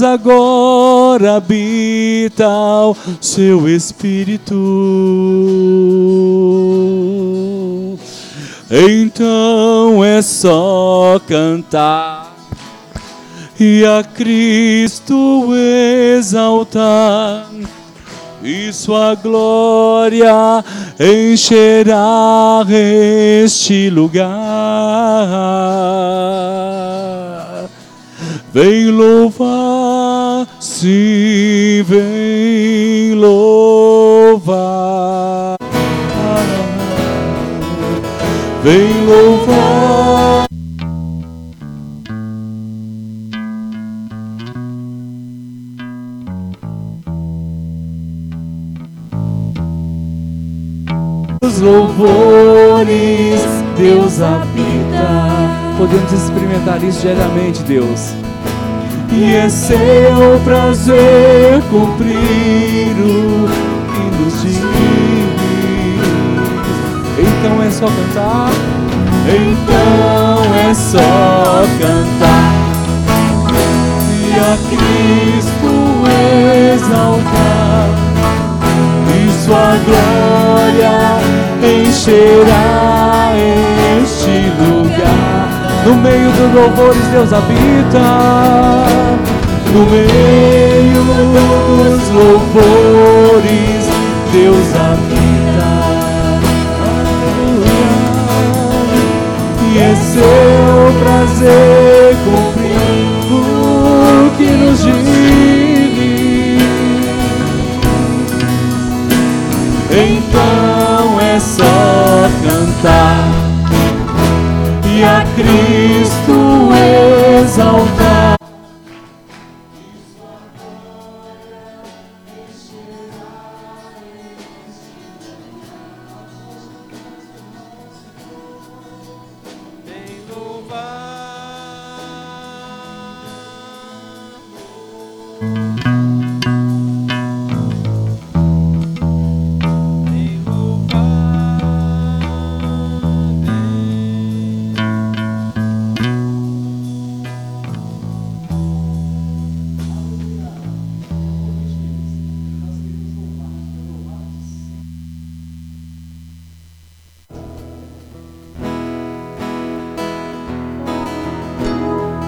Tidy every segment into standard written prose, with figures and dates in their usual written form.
Agora habita o seu espírito. Então é só cantar e a Cristo exaltar, e sua glória encherá este lugar. Vem louvar, sim, vem louvar. Vem louvar. Os louvores, Deus habita. Podemos experimentar isso diariamente, Deus. E é seu prazer cumprir o que nos diz. Então é só cantar. Então é só cantar e a Cristo exaltar, e sua glória encherá este lugar. No meio dos louvores Deus habita. No meio dos louvores Deus habita. E é seu prazer cumprir o que nos diz. Então é só cantar e a Cristo exaltar.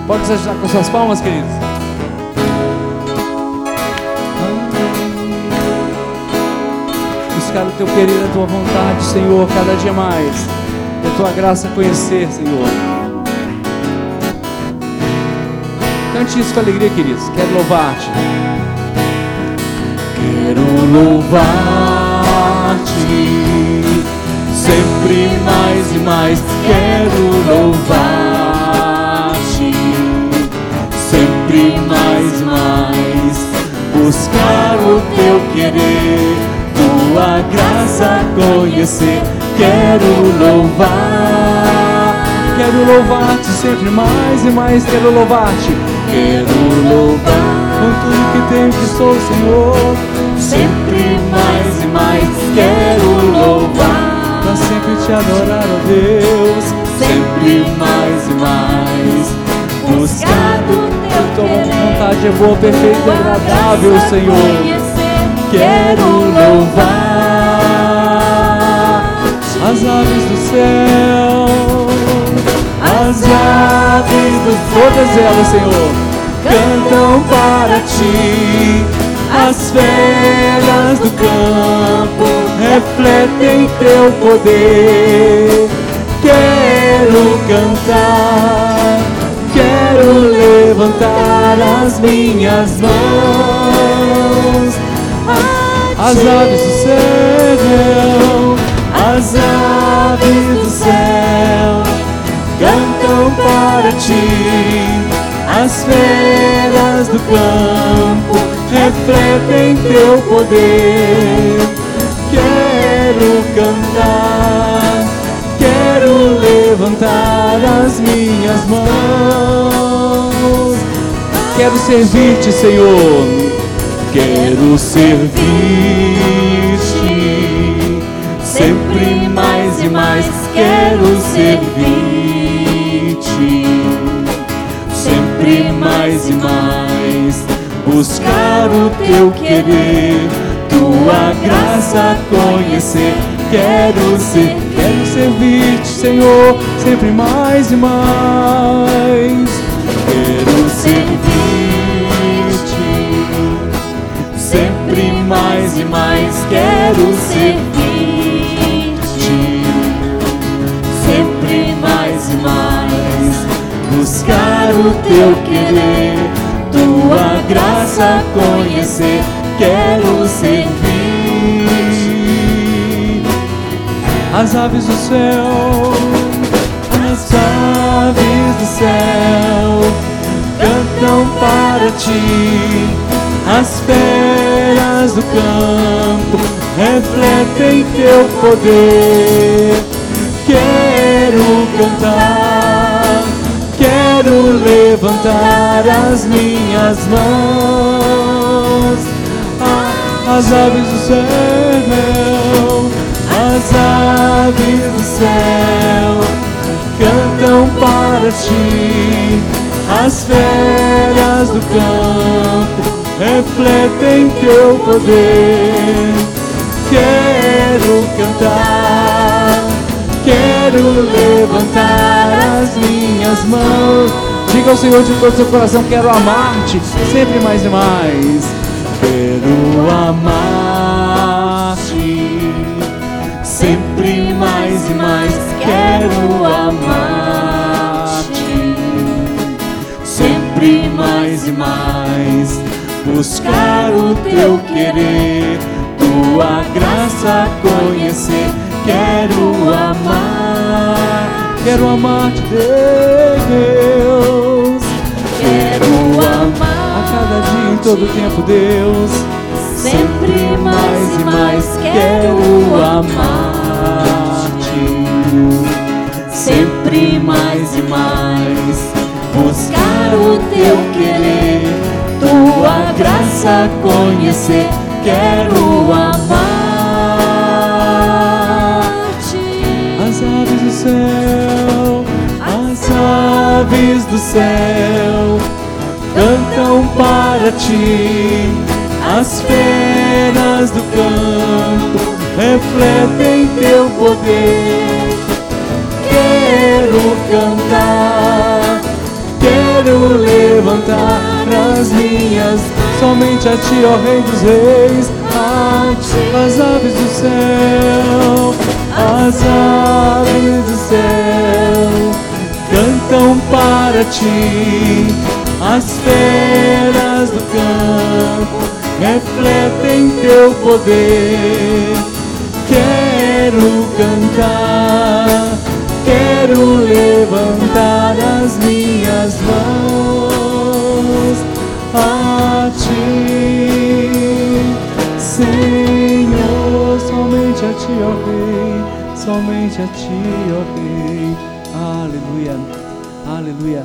Pode nos ajudar com suas palmas, queridos? Buscar o teu querer, a tua vontade, Senhor, cada dia mais. E a tua graça conhecer, Senhor. Cante isso com alegria, queridos. Quero louvar-te. Quero louvar-te, sempre mais e mais. Quero louvar-te, sempre mais, mais, buscar o teu querer, tua graça conhecer. Quero louvar-te sempre mais e mais. Quero louvar-te, quero louvar com tudo que tenho que sou, Senhor. Sempre mais e mais, quero louvar pra sempre te adorar, ó Deus. Sempre mais e mais, buscar o teu querer, tua vontade é boa, perfeita e agradável, Senhor. Quero louvar as aves do céu, as aves do céu, todas elas, Senhor, cantam para ti. As feras do campo refletem teu poder. Quero cantar, quero levantar as minhas mãos a ti. As aves do céu, as aves do céu, cantam para ti. As feras do campo refletem teu poder. Quero cantar, quero levantar as minhas mãos. Quero servir-te, Senhor. Quero servir-te, sempre mais e mais. Quero servir-te, sempre mais e mais, buscar o teu querer, tua graça conhecer. Quero servir-te, Senhor, sempre mais e mais. Quero servir-te, sempre mais e mais. Quero servir-te, sempre mais e mais. Buscar o teu querer, tua graça conhecer. Quero servir as aves do céu, as aves do céu cantam para ti, as feras do campo refletem teu poder. Quero cantar, quero levantar as minhas mãos. As aves do céu, as aves do céu cantam para ti, as feras do campo refletem teu poder. Quero cantar, quero levantar as minhas mãos. Diga ao Senhor de todo o seu coração, quero amar-te sempre mais e mais. Quero amar-te, sempre mais e mais. Quero amar-te, sempre mais e mais. Buscar o teu querer, tua graça conhecer. Quero amar, quero amar-te, Deus. Quero amar cada dia, em todo o tempo, Deus, sempre mais e mais. Quero amar-te, sempre mais e mais. Buscar o teu querer, tua graça conhecer. Quero amar-te. As aves do céu, as aves do céu cantam para ti, as feras do campo refletem teu poder. Quero cantar, quero levantar as minhas, somente a ti, ó Rei dos Reis. A ti, as aves do céu, as aves do céu cantam para ti, as feras do campo refletem teu poder. Quero cantar, quero levantar as minhas mãos a ti, Senhor, somente a ti, ó Rei, somente a ti, ó Rei. Aleluia, aleluia.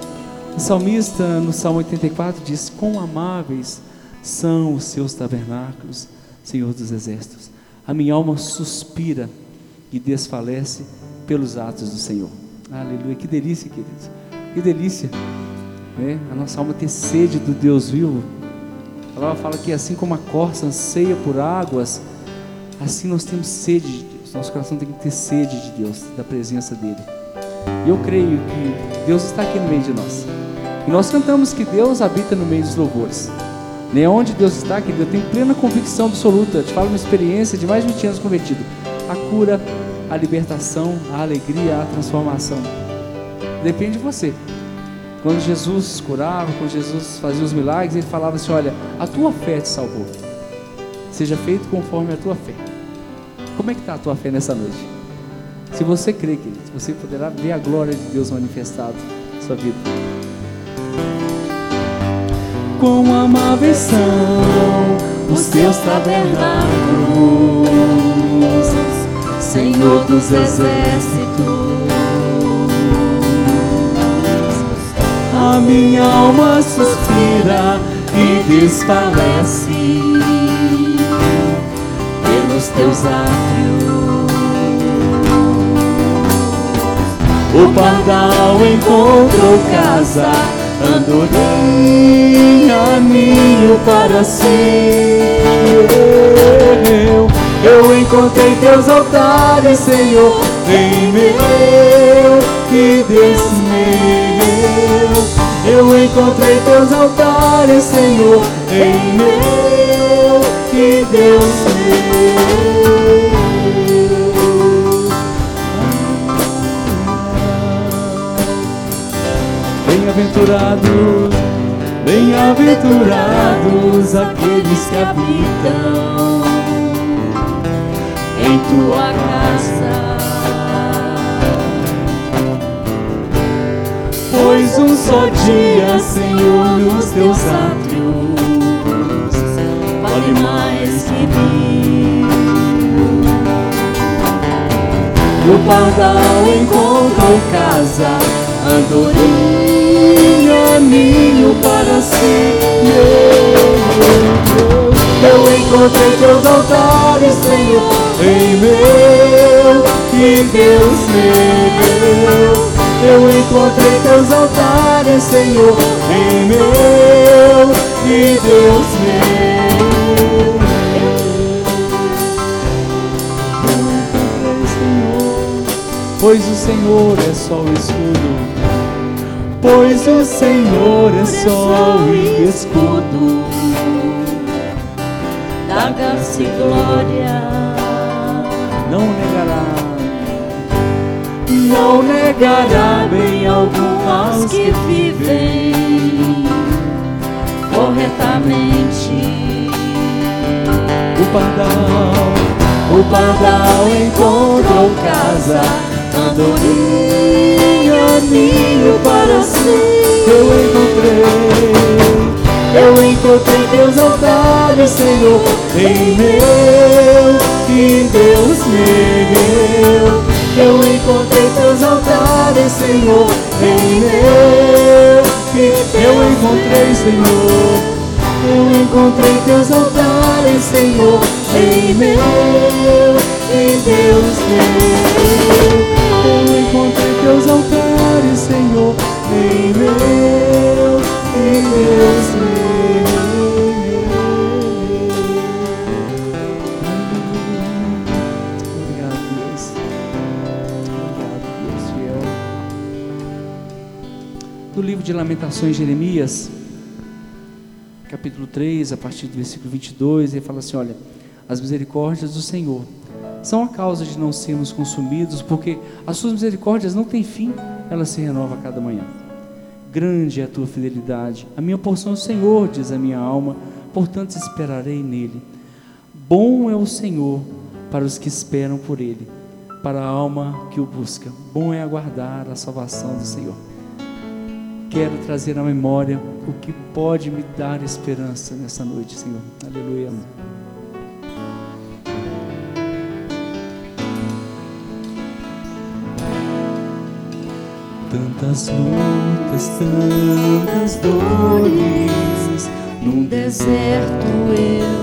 O salmista, no Salmo 84, diz: quão amáveis são os seus tabernáculos, Senhor dos exércitos. A minha alma suspira e desfalece pelos atos do Senhor. Aleluia, que delícia, queridos. Que delícia, né? A nossa alma ter sede do Deus vivo. A palavra fala que assim como a corça anseia por águas, assim nós temos sede de Deus. Nosso coração tem que ter sede de Deus, da presença dEle. E eu creio que Deus está aqui no meio de nós. E nós cantamos que Deus habita no meio dos louvores. Nem onde Deus está, querido, eu tenho plena convicção absoluta. Eu te falo uma experiência de mais de 20 anos convertido. A cura, a libertação, a alegria, a transformação. Depende de você. Quando Jesus curava, quando Jesus fazia os milagres, ele falava assim: olha, a tua fé te salvou. Seja feito conforme a tua fé. Como é que está a tua fé nessa noite? Se você crê, querido, você poderá ver a glória de Deus manifestada na sua vida. Quão amáveis são os teus tabernáculos, Senhor dos exércitos. A minha alma suspira e desfalece pelos teus átrios. O pardal encontrou casa Adorei a mim para si. Eu encontrei teus altares, Senhor, bem meu, que Deus meu. Eu encontrei teus altares, Senhor, bem meu, que Deus meu. Bem-aventurados aqueles que habitam em tua casa, pois um só dia, Senhor, nos teus átrios vale mais que mil. No pardal encontro casa, adorei caminho para si. Eu encontrei teus altares, Senhor, em meu, que Deus me deu. Eu encontrei teus altares, Senhor, em meu, que Deus me deu. Eu encontrei, Senhor, pois o Senhor é só o escudo. Pois o Senhor é sol e escudo, da graça e glória. Não negará bem algum aos que vivem corretamente. O pardal encontrou casa, andorinha caminho para si. Eu encontrei teus altares, Senhor, em meu, que Deus me deu. Eu encontrei teus altares, Senhor, em meu, que eu encontrei, Senhor. Eu encontrei teus altares, Senhor, em meu, que Deus me deu. Eu encontrei teus altares, Senhor, em meu, em Deus meu. Obrigado, Deus fiel. No livro de Lamentações, Jeremias, capítulo 3, a partir do versículo 22, ele fala assim, olha, as misericórdias do Senhor são a causa de não sermos consumidos, porque as suas misericórdias não têm fim, elas se renovam a cada manhã. Grande é a tua fidelidade, a minha porção é o Senhor, diz a minha alma, portanto esperarei nele. Bom é o Senhor para os que esperam por ele, para a alma que o busca. Bom é aguardar a salvação do Senhor. Quero trazer à memória o que pode me dar esperança nessa noite, Senhor. Aleluia. Tantas lutas, tantas dores, num deserto eu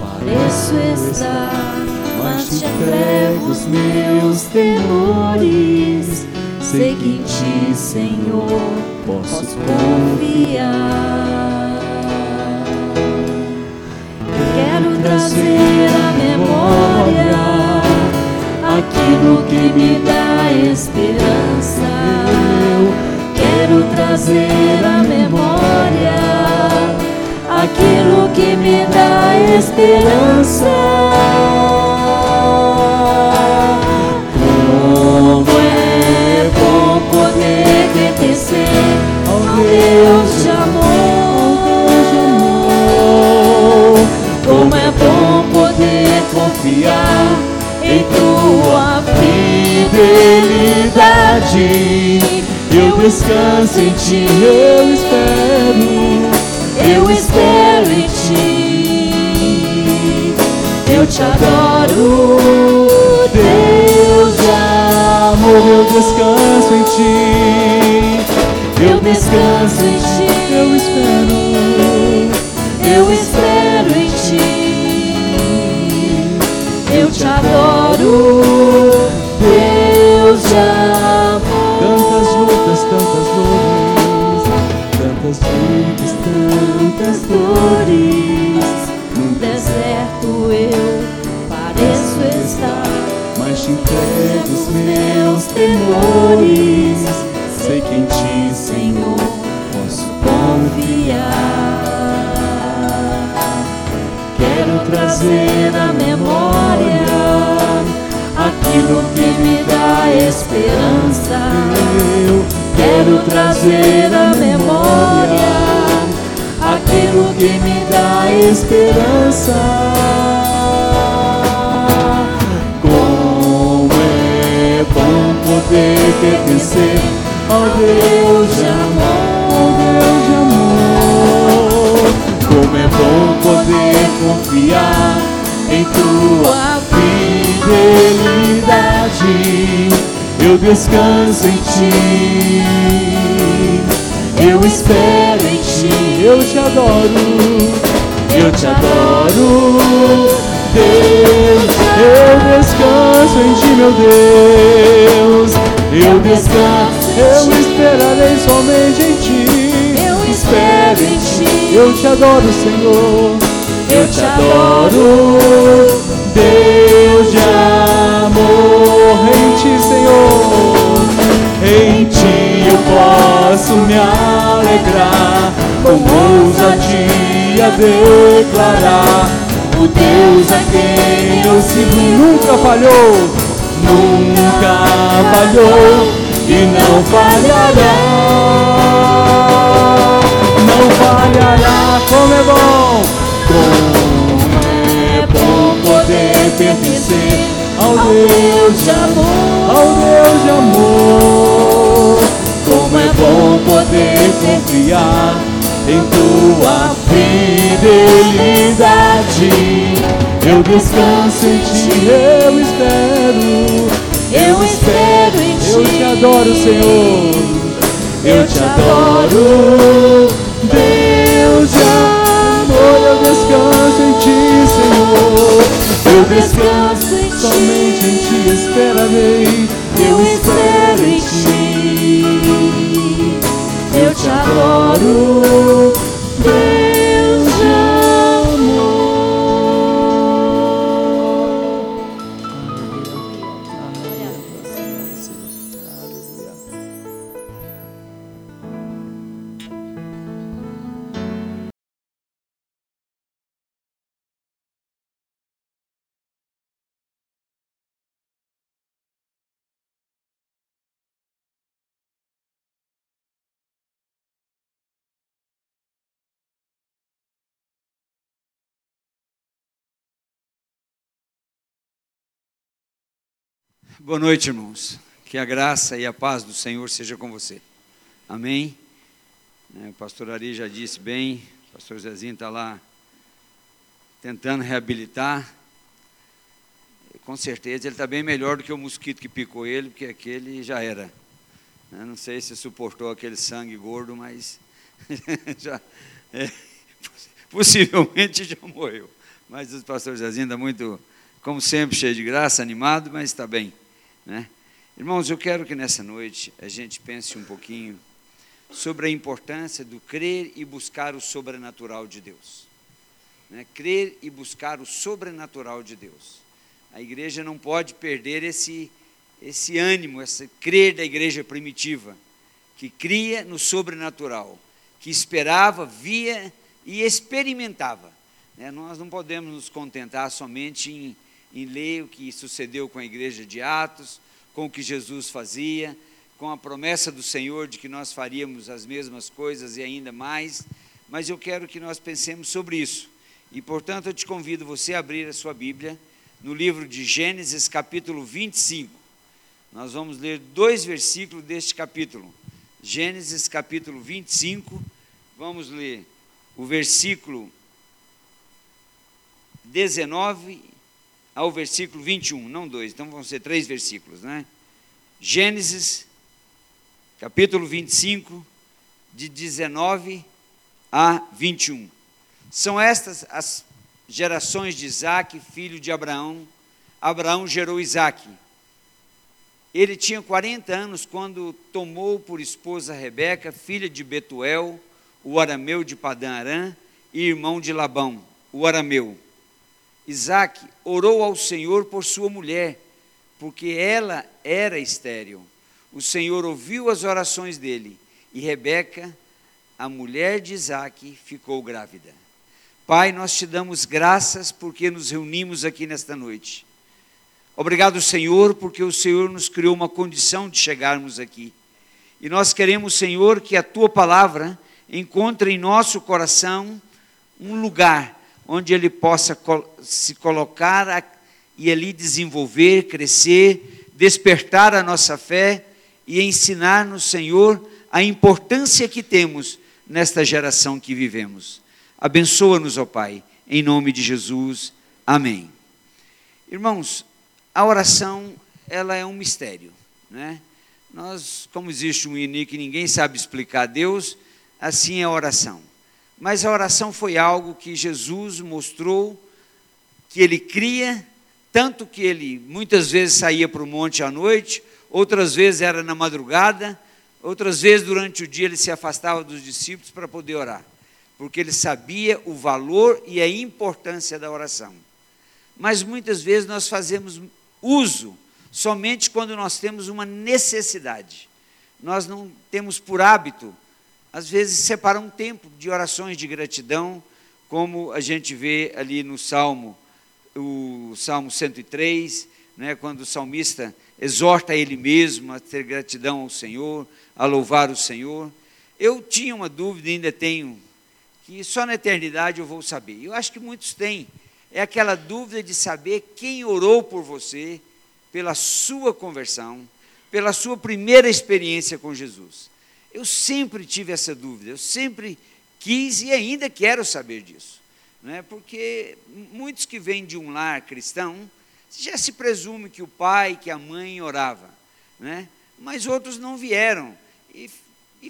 pareço estar, mas te entrego os meus temores. Sei que em ti, Senhor, posso confiar. Quero trazer a memória aquilo que me dá esperança. Quero trazer à memória aquilo que me dá esperança. Como é bom poder pertencer ao Deus de amor. Como é bom poder confiar em tua fidelidade. Eu descanso em ti, eu espero em ti. Eu te adoro, Deus de amor. Eu descanso em ti, eu espero em ti. Eu te adoro, Deus de amor. Tantas dores, temores. Sei que em ti, Senhor, posso confiar. Quero trazer à memória aquilo que me dá esperança. Eu quero trazer à memória aquilo que me dá esperança. Poder pertencer ao Deus de amor. Como é bom poder confiar em tua fidelidade. Eu descanso em ti, eu espero em ti. Eu te adoro, eu te adoro, Deus. Eu descanso em ti, meu Deus. Eu descanso, eu esperarei somente em ti. Eu espero em ti. Eu te adoro, Senhor. Eu te adoro, Deus de amor. Em ti, Senhor, em ti eu posso me alegrar, com ousadia declarar. O Deus a quem eu segui nunca falhou e não falhará, não falhará. Como é bom poder pertencer ao Deus de amor, ao Deus de amor. Como é bom poder confiar em tua fidelidade. Eu descanso em ti, eu espero em ti. Eu te adoro, Senhor, eu te adoro, Deus de amor. Eu descanso em ti, Senhor, eu descanso somente em ti, esperarei, eu espero em ti, eu te adoro. Boa noite, irmãos. Que a graça e a paz do Senhor seja com você. Amém? O pastor Ari já disse bem, o pastor Zezinho está lá tentando reabilitar. Com certeza ele está bem melhor do que o mosquito que picou ele, porque aquele já era. Não sei se suportou aquele sangue gordo, mas possivelmente já morreu. Mas o pastor Zezinho está muito, como sempre, cheio de graça, animado, mas está bem. Irmãos, eu quero que nessa noite a gente pense um pouquinho sobre a importância do crer e buscar o sobrenatural de Deus. Crer e buscar o sobrenatural de Deus. A igreja não pode perder esse ânimo, esse crer da igreja primitiva, que cria no sobrenatural, que esperava, via e experimentava. Nós não podemos nos contentar somente em ler o que sucedeu com a igreja de Atos, com o que Jesus fazia, com a promessa do Senhor de que nós faríamos as mesmas coisas e ainda mais, mas eu quero que nós pensemos sobre isso. E, portanto, eu te convido você a abrir a sua Bíblia no livro de Gênesis, capítulo 25. Nós vamos ler 2 versículos deste capítulo. Gênesis, capítulo 25, vamos ler o versículo 19 ao versículo 21, não 2, então vão ser 3 versículos, Gênesis, capítulo 25, de 19 a 21. São estas as gerações de Isaque, filho de Abraão. Abraão gerou Isaque. Ele tinha 40 anos quando tomou por esposa Rebeca, filha de Betuel, o arameu de Padã-Arã, e irmão de Labão, o arameu. Isaque orou ao Senhor por sua mulher, porque ela era estéril. O Senhor ouviu as orações dele, e Rebeca, a mulher de Isaque, ficou grávida. Pai, nós te damos graças porque nos reunimos aqui nesta noite. Obrigado, Senhor, porque o Senhor nos criou uma condição de chegarmos aqui. E nós queremos, Senhor, que a Tua palavra encontre em nosso coração um lugar onde ele possa se colocar e ali desenvolver, crescer, despertar a nossa fé e ensinar-nos, Senhor, a importância que temos nesta geração que vivemos. Abençoa-nos, ó Pai, em nome de Jesus. Amém. Irmãos, a oração, ela é um mistério, né? Nós, como existe um hino que ninguém sabe explicar a Deus, assim é a oração. Mas a oração foi algo que Jesus mostrou, que ele cria, tanto que ele muitas vezes saía para o monte à noite, outras vezes era na madrugada, outras vezes durante o dia ele se afastava dos discípulos para poder orar, porque ele sabia o valor e a importância da oração. Mas muitas vezes nós fazemos uso somente quando nós temos uma necessidade. Nós não temos por hábito, às vezes, separar um tempo de orações de gratidão, como a gente vê ali no Salmo, o Salmo 103, né, quando o salmista exorta ele mesmo a ter gratidão ao Senhor, a louvar o Senhor. Eu tinha uma dúvida, ainda tenho, que só na eternidade eu vou saber. Eu acho que muitos têm. É aquela dúvida de saber quem orou por você, pela sua conversão, pela sua primeira experiência com Jesus. Eu sempre tive essa dúvida, eu sempre quis e ainda quero saber disso, né? Porque muitos que vêm de um lar cristão, já se presume que o pai, que a mãe orava, né? Mas outros não vieram e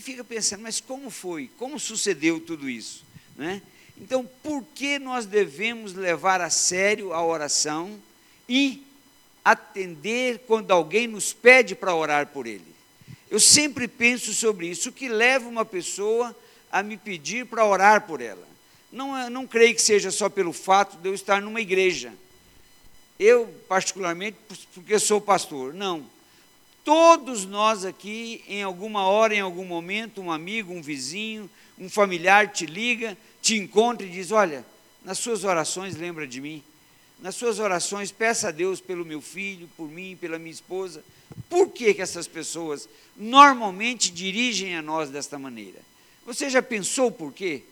fica pensando, mas como foi? Como sucedeu tudo isso, né? Então, por que nós devemos levar a sério a oração e atender quando alguém nos pede para orar por ele? Eu sempre penso sobre isso, o que leva uma pessoa a me pedir para orar por ela. Não creio que seja só pelo fato de eu estar numa igreja. Eu, particularmente, porque sou pastor. Não. Todos nós aqui, em alguma hora, em algum momento, um amigo, um vizinho, um familiar te liga, te encontra e diz, olha, nas suas orações lembra de mim, nas suas orações peça a Deus pelo meu filho, por mim, pela minha esposa. Por que que essas pessoas normalmente dirigem a nós desta maneira? Você já pensou por quê?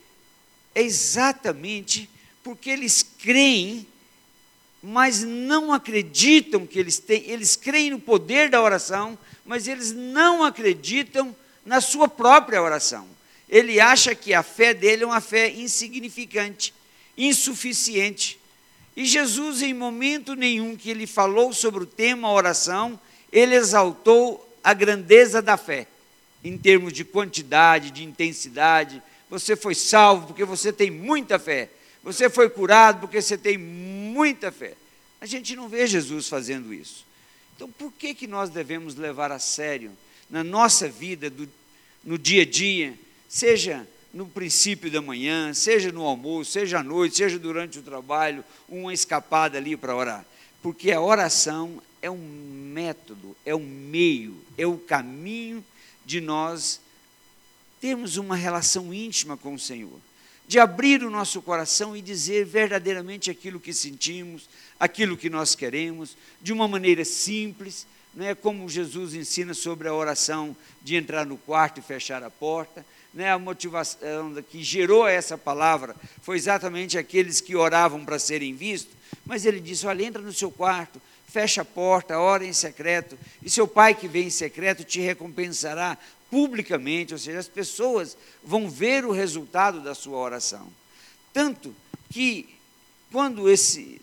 É exatamente porque eles creem, mas não acreditam que eles têm, eles creem no poder da oração, mas eles não acreditam na sua própria oração. Ele acha que a fé dele é uma fé insignificante, insuficiente. E Jesus, em momento nenhum que ele falou sobre o tema oração, ele exaltou a grandeza da fé, em termos de quantidade, de intensidade. Você foi salvo porque você tem muita fé. Você foi curado porque você tem muita fé. A gente não vê Jesus fazendo isso. Então, por que que nós devemos levar a sério na nossa vida, no dia a dia, seja no princípio da manhã, seja no almoço, seja à noite, seja durante o trabalho, uma escapada ali para orar? Porque a oração é um método, é um meio, é o caminho de nós termos uma relação íntima com o Senhor, de abrir o nosso coração e dizer verdadeiramente aquilo que sentimos, aquilo que nós queremos, de uma maneira simples, né, como Jesus ensina sobre a oração de entrar no quarto e fechar a porta. Né, a motivação que gerou essa palavra foi exatamente aqueles que oravam para serem vistos, mas ele disse, olha, entra no seu quarto, fecha a porta, ora em secreto, e seu pai que vem em secreto te recompensará publicamente, ou seja, as pessoas vão ver o resultado da sua oração. Tanto que, quando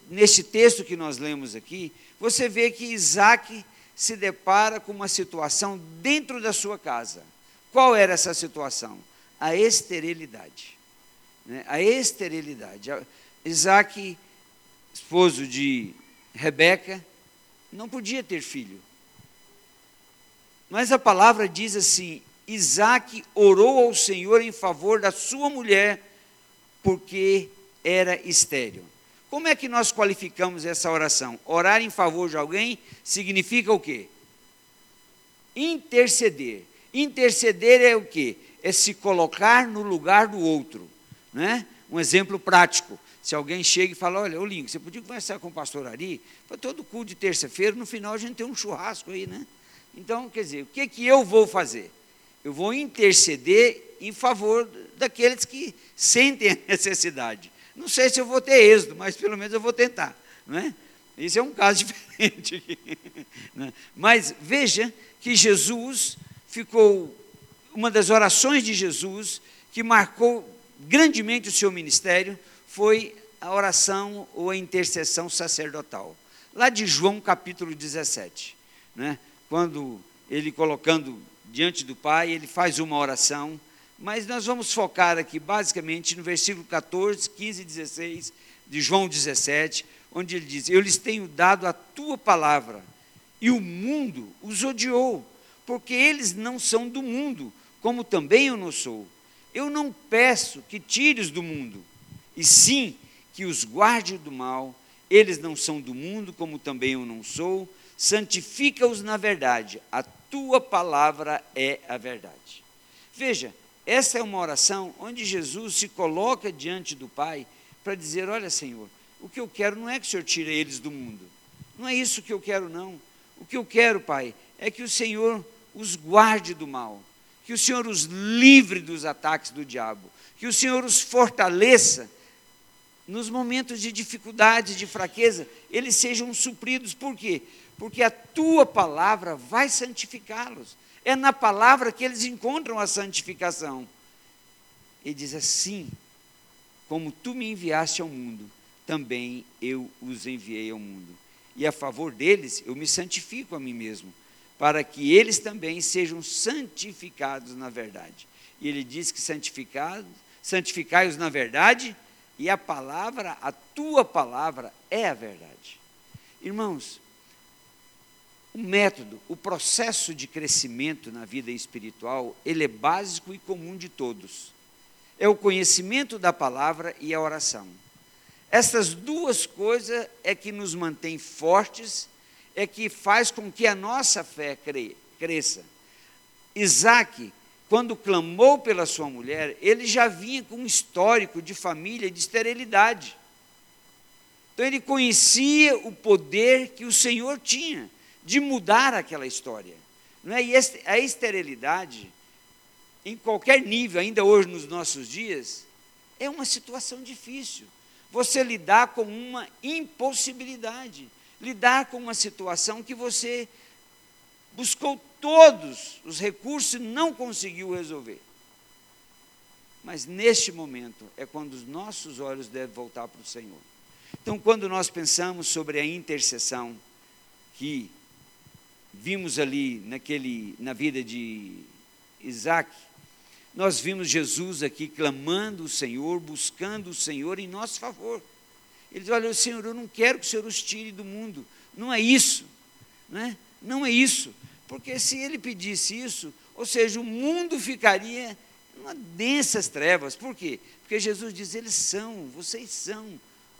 neste texto que nós lemos aqui, você vê que Isaque se depara com uma situação dentro da sua casa. Qual era essa situação? A esterilidade, né? A esterilidade. Isaque, esposo de Rebeca, não podia ter filho. Mas a palavra diz assim, Isaque orou ao Senhor em favor da sua mulher, porque era estéril. Como é que nós qualificamos essa oração? Orar em favor de alguém significa o quê? Interceder. Interceder é o quê? É se colocar no lugar do outro, né? Um exemplo prático. Se alguém chega e fala, olha, ô Lincoln, você podia conversar com o pastor Ari? Para todo culto de terça-feira, no final a gente tem um churrasco aí, né? Então, quer dizer, o que é que eu vou fazer? Eu vou interceder em favor daqueles que sentem a necessidade. Não sei se eu vou ter êxito, mas pelo menos eu vou tentar, não é? Isso é um caso diferente aqui, né? Mas veja que Jesus ficou, uma das orações de Jesus que marcou grandemente o seu ministério, foi a oração ou a intercessão sacerdotal. Lá de João capítulo 17, né? Quando ele colocando diante do Pai, ele faz uma oração, mas nós vamos focar aqui basicamente no versículo 14, 15 e 16 de João 17, onde ele diz, eu lhes tenho dado a tua palavra, e o mundo os odiou, porque eles não são do mundo, como também eu não sou. Eu não peço que tires do mundo, e sim que os guarde do mal. Eles não são do mundo, como também eu não sou. Santifica-os na verdade. A tua palavra é a verdade. Veja, essa é uma oração onde Jesus se coloca diante do Pai para dizer, olha, Senhor, o que eu quero não é que o Senhor tire eles do mundo. Não é isso que eu quero, não. O que eu quero, Pai, é que o Senhor os guarde do mal, que o Senhor os livre dos ataques do diabo, que o Senhor os fortaleça nos momentos de dificuldade, de fraqueza, eles sejam supridos. Por quê? Porque a tua palavra vai santificá-los. É na palavra que eles encontram a santificação. Ele diz assim, como tu me enviaste ao mundo, também eu os enviei ao mundo. E a favor deles, eu me santifico a mim mesmo, para que eles também sejam santificados na verdade. E ele diz que santificai-os na verdade, e a palavra, a tua palavra é a verdade. Irmãos, o método, o processo de crescimento na vida espiritual, ele é básico e comum de todos. É o conhecimento da palavra e a oração. Essas duas coisas é que nos mantém fortes, é que faz com que a nossa fé cresça. Isaque, quando clamou pela sua mulher, ele já vinha com um histórico de família, de esterilidade. Então ele conhecia o poder que o Senhor tinha de mudar aquela história. Não é? E a esterilidade, em qualquer nível, ainda hoje nos nossos dias, é uma situação difícil. Você lidar com uma impossibilidade, lidar com uma situação que você buscou todos os recursos e não conseguiu resolver. Mas neste momento é quando os nossos olhos devem voltar para o Senhor. Então, quando nós pensamos sobre a intercessão que vimos ali na vida de Isaque, nós vimos Jesus aqui clamando o Senhor, buscando o Senhor em nosso favor. Ele diz, olha, Senhor, eu não quero que o Senhor os tire do mundo. Não é isso, né? Não é isso. Porque se ele pedisse isso, ou seja, o mundo ficaria numa densas trevas. Por quê? Porque Jesus diz, eles são, vocês são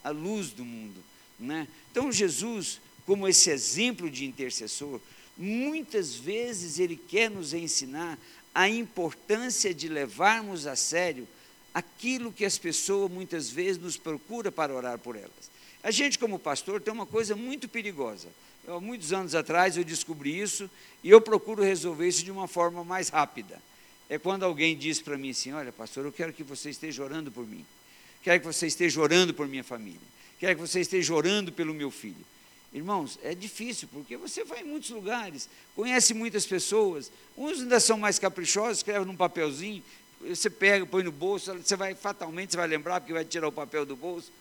a luz do mundo, né? Então Jesus, como esse exemplo de intercessor, muitas vezes ele quer nos ensinar a importância de levarmos a sério aquilo que as pessoas muitas vezes nos procuram para orar por elas. A gente, como pastor, tem uma coisa muito perigosa. Há muitos anos atrás eu descobri isso e eu procuro resolver isso de uma forma mais rápida. É quando alguém diz para mim assim, olha, pastor, eu quero que você esteja orando por mim, quero que você esteja orando por minha família, quero que você esteja orando pelo meu filho. Irmãos, é difícil, porque você vai em muitos lugares, conhece muitas pessoas, uns ainda são mais caprichosos, escrevem num papelzinho, você pega, põe no bolso, você vai, fatalmente você vai lembrar, porque vai tirar o papel do bolso.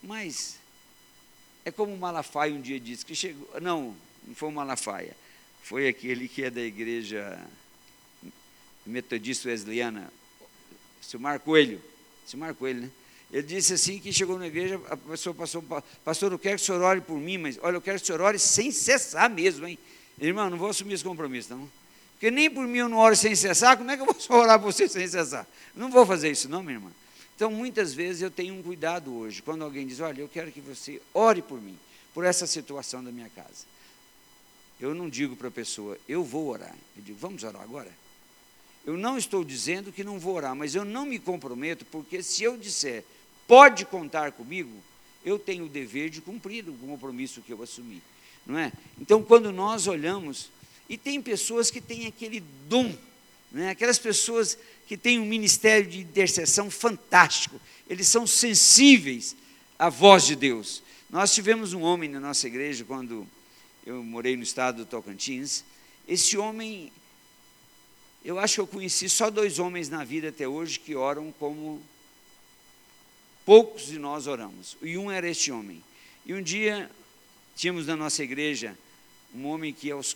Mas é como o Malafaia um dia disse, que chegou, não foi o Malafaia, foi aquele que é da igreja metodista wesleyana, seu Marco Coelho, né? Ele disse assim, que chegou na igreja, a pessoa passou, pastor, eu quero que o senhor ore por mim, mas olha, eu quero que o senhor ore sem cessar mesmo, hein? Irmão, não vou assumir esse compromisso, não. Porque nem por mim eu não oro sem cessar, como é que eu vou orar por você sem cessar? Não vou fazer isso, não, minha irmã. Então, muitas vezes eu tenho um cuidado hoje, quando alguém diz, olha, eu quero que você ore por mim, por essa situação da minha casa. Eu não digo para a pessoa, eu vou orar. Eu digo, vamos orar agora? Eu não estou dizendo que não vou orar, mas eu não me comprometo, porque se eu disser, pode contar comigo, eu tenho o dever de cumprir o compromisso que eu assumi, não é? Então, quando nós olhamos, e tem pessoas que têm aquele dom, né? Aquelas pessoas que têm um ministério de intercessão fantástico, eles são sensíveis à voz de Deus. Nós tivemos um homem na nossa igreja, quando eu morei no estado do Tocantins, esse homem... Eu acho que eu conheci só 2 homens na vida até hoje que oram como poucos de nós oramos. E um era este homem. E um dia, tínhamos na nossa igreja um homem que aos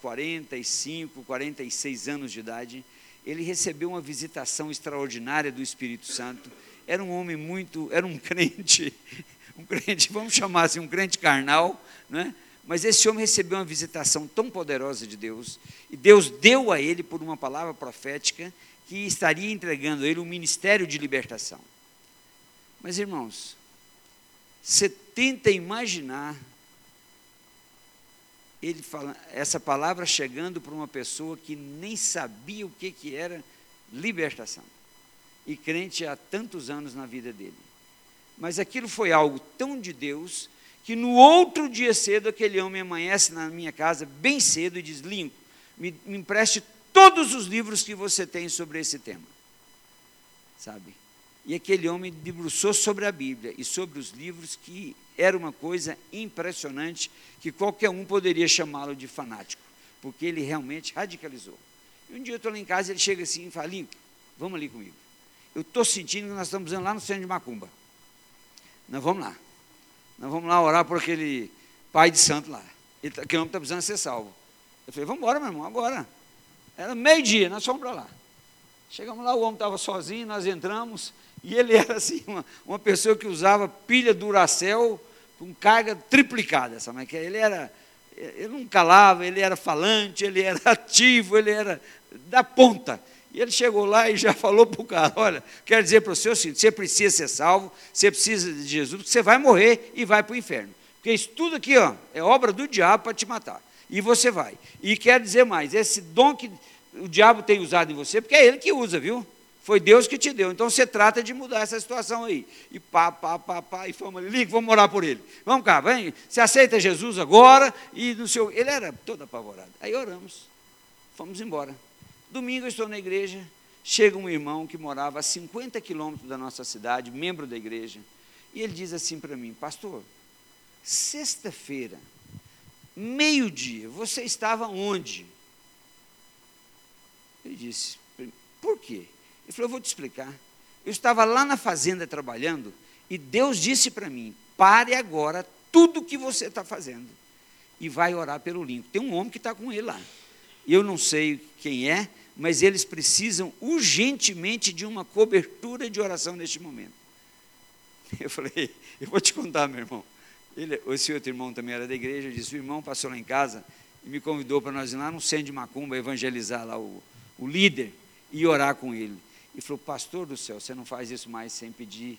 45, 46 anos de idade, ele recebeu uma visitação extraordinária do Espírito Santo. Era um homem muito, era um crente, vamos chamar assim, um crente carnal, né? Mas esse homem recebeu uma visitação tão poderosa de Deus, e Deus deu a ele por uma palavra profética que estaria entregando a ele um ministério de libertação. Mas, irmãos, você tenta imaginar ele fala, essa palavra chegando para uma pessoa que nem sabia o que era libertação, e crente há tantos anos na vida dele. Mas aquilo foi algo tão de Deus... que no outro dia cedo, aquele homem amanhece na minha casa, bem cedo, e diz, Lincoln, me empreste todos os livros que você tem sobre esse tema, sabe? E aquele homem debruçou sobre a Bíblia e sobre os livros, que era uma coisa impressionante, que qualquer um poderia chamá-lo de fanático, porque ele realmente radicalizou. E um dia eu estou lá em casa, ele chega assim e fala, Lincoln, vamos ali comigo. Eu estou sentindo que nós estamos indo lá no centro de Macumba. Nós vamos lá. Nós vamos lá orar por aquele pai de santo lá. Aquele homem está precisando ser salvo. Eu falei, vamos embora, meu irmão, agora. Era meio-dia, nós fomos para lá. Chegamos lá, o homem estava sozinho, nós entramos, e ele era assim, uma pessoa que usava pilha Duracell com carga triplicada. Sabe? Ele não calava, ele era falante, ele era ativo, ele era da ponta. E ele chegou lá e já falou para o cara, olha, quero dizer para o seu filho, você precisa ser salvo, você precisa de Jesus, porque você vai morrer e vai para o inferno. Porque isso tudo aqui ó, é obra do diabo para te matar. E você vai. E quero dizer mais, esse dom que o diabo tem usado em você, porque é ele que usa, viu? Foi Deus que te deu. Então você trata de mudar essa situação aí. E e fomos ali, vamos orar por ele. Vamos cá, vem, você aceita Jesus agora, e no seu... Ele era todo apavorado. Aí oramos, fomos embora. Domingo eu estou na igreja, chega um irmão que morava a 50 quilômetros da nossa cidade, membro da igreja, e ele diz assim para mim, pastor, sexta-feira, meio-dia, você estava onde? Eu disse, por quê? Ele falou, eu vou te explicar. Eu estava lá na fazenda trabalhando, e Deus disse para mim, pare agora tudo que você está fazendo, e vai orar pelo Lincoln. Tem um homem que está com ele lá. Eu não sei quem é, mas eles precisam urgentemente de uma cobertura de oração neste momento. Eu falei, eu vou te contar, meu irmão. Esse outro irmão também era da igreja, disse, o irmão passou lá em casa e me convidou para nós ir lá no centro de Macumba, evangelizar lá o líder e orar com ele. E falou, pastor do céu, você não faz isso mais sem pedir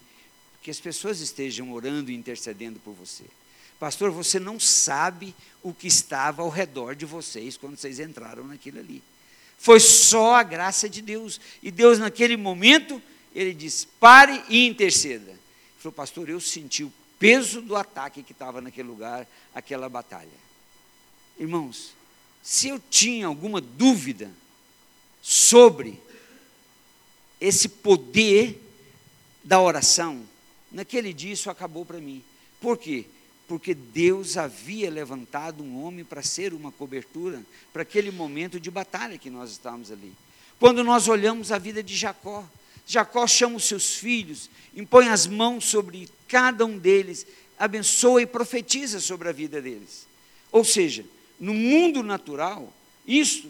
que as pessoas estejam orando e intercedendo por você. Pastor, você não sabe o que estava ao redor de vocês quando vocês entraram naquilo ali. Foi só a graça de Deus. E Deus, naquele momento, ele disse, pare e interceda. Ele falou, pastor, eu senti o peso do ataque que estava naquele lugar, aquela batalha. Irmãos, se eu tinha alguma dúvida sobre esse poder da oração, naquele dia isso acabou para mim. Por quê? Porque Deus havia levantado um homem para ser uma cobertura para aquele momento de batalha que nós estávamos ali. Quando nós olhamos a vida de Jacó, Jacó chama os seus filhos, impõe as mãos sobre cada um deles, abençoa e profetiza sobre a vida deles. Ou seja, no mundo natural, isso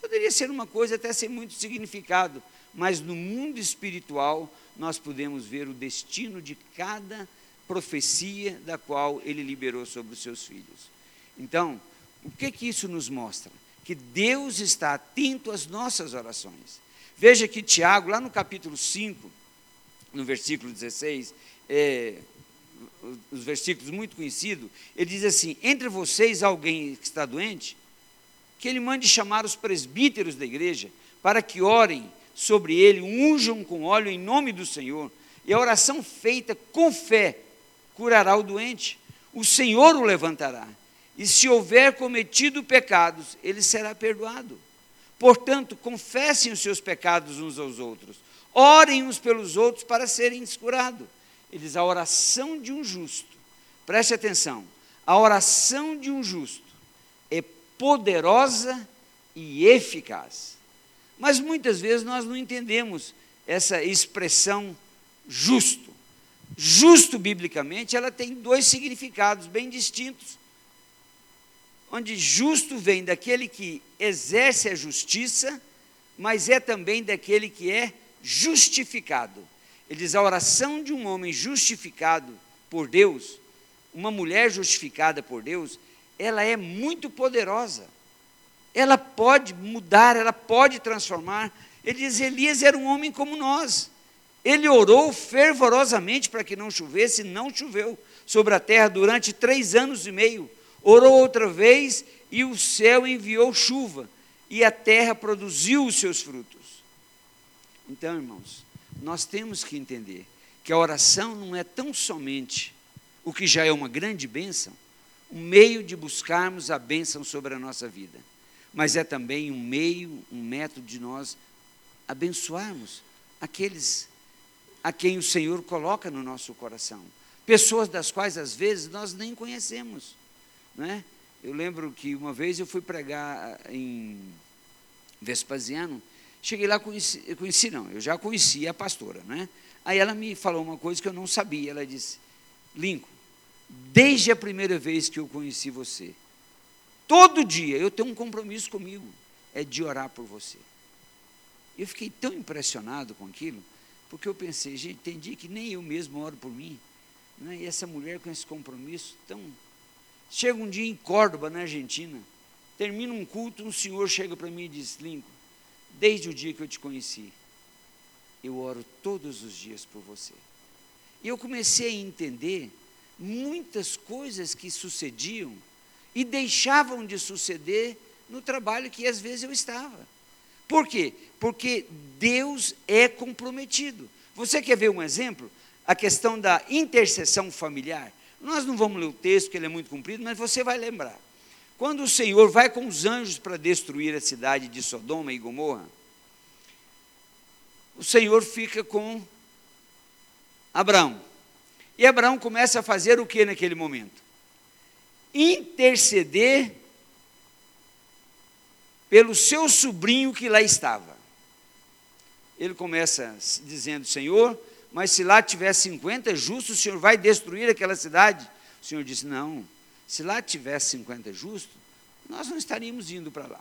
poderia ser uma coisa até sem muito significado, mas no mundo espiritual nós podemos ver o destino de cada profecia da qual ele liberou sobre os seus filhos. Então, o que isso nos mostra? Que Deus está atento às nossas orações. Veja que Tiago, lá no capítulo 5, no versículo 16, os versículos muito conhecidos, ele diz assim: entre vocês alguém que está doente, que ele mande chamar os presbíteros da igreja, para que orem sobre ele, unjam com óleo em nome do Senhor, e a oração feita com fé curará o doente, o Senhor o levantará, e se houver cometido pecados, ele será perdoado. Portanto, confessem os seus pecados uns aos outros, orem uns pelos outros para serem curados. Ele diz, a oração de um justo, preste atenção, a oração de um justo é poderosa e eficaz. Mas muitas vezes nós não entendemos essa expressão justo. Justo, biblicamente, ela tem dois significados bem distintos, onde justo vem daquele que exerce a justiça, mas é também daquele que é justificado. Ele diz, a oração de um homem justificado por Deus, uma mulher justificada por Deus, ela é muito poderosa, ela pode mudar, ela pode transformar. Ele diz, Elias era um homem como nós, ele orou fervorosamente para que não chovesse, não choveu sobre a terra durante 3 anos e meio, orou outra vez e o céu enviou chuva, e a terra produziu os seus frutos. Então, irmãos, nós temos que entender que a oração não é tão somente o que já é uma grande bênção, um meio de buscarmos a bênção sobre a nossa vida, mas é também um meio, um método de nós abençoarmos aqueles a quem o Senhor coloca no nosso coração, pessoas das quais às vezes nós nem conhecemos, né? Eu lembro que uma vez eu fui pregar em Vespasiano. Cheguei lá, eu já conhecia a pastora, né? Aí ela me falou uma coisa que eu não sabia. Ela disse, Lincoln, desde a primeira vez que eu conheci você, todo dia eu tenho um compromisso comigo, é de orar por você. Eu fiquei tão impressionado com aquilo, porque eu pensei, gente, tem dia que nem eu mesmo oro por mim, né? E essa mulher com esse compromisso tão... Chega um dia em Córdoba, na Argentina, termina um culto, um senhor chega para mim e diz, Lincoln, desde o dia que eu te conheci, eu oro todos os dias por você. E eu comecei a entender muitas coisas que sucediam e deixavam de suceder no trabalho que às vezes eu estava. Por quê? Porque Deus é comprometido. Você quer ver um exemplo? A questão da intercessão familiar. Nós não vamos ler o texto, porque ele é muito comprido, mas você vai lembrar. Quando o Senhor vai com os anjos para destruir a cidade de Sodoma e Gomorra, o Senhor fica com Abraão. E Abraão começa a fazer o que naquele momento? Interceder pelo seu sobrinho que lá estava. Ele começa dizendo, Senhor, mas se lá tiver 50 justos, o Senhor vai destruir aquela cidade? O Senhor disse, não. Se lá tivesse 50 justos, nós não estaríamos indo para lá.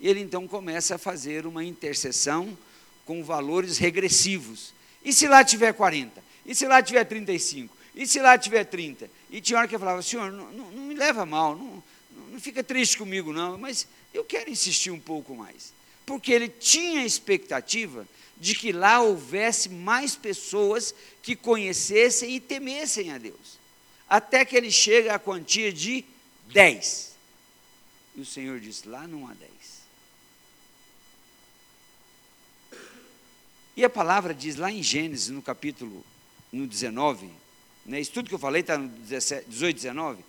Ele então começa a fazer uma intercessão com valores regressivos. E se lá tiver 40? E se lá tiver 35? E se lá tiver 30? E tinha hora que eu falava, Senhor, não me leva mal, não fica triste comigo não, mas eu quero insistir um pouco mais. Porque ele tinha a expectativa de que lá houvesse mais pessoas que conhecessem e temessem a Deus. Até que ele chega à quantia de 10. E o Senhor diz, lá não há 10. E a palavra diz lá em Gênesis, no capítulo no 19, né, isso tudo que eu falei está no 18, 19,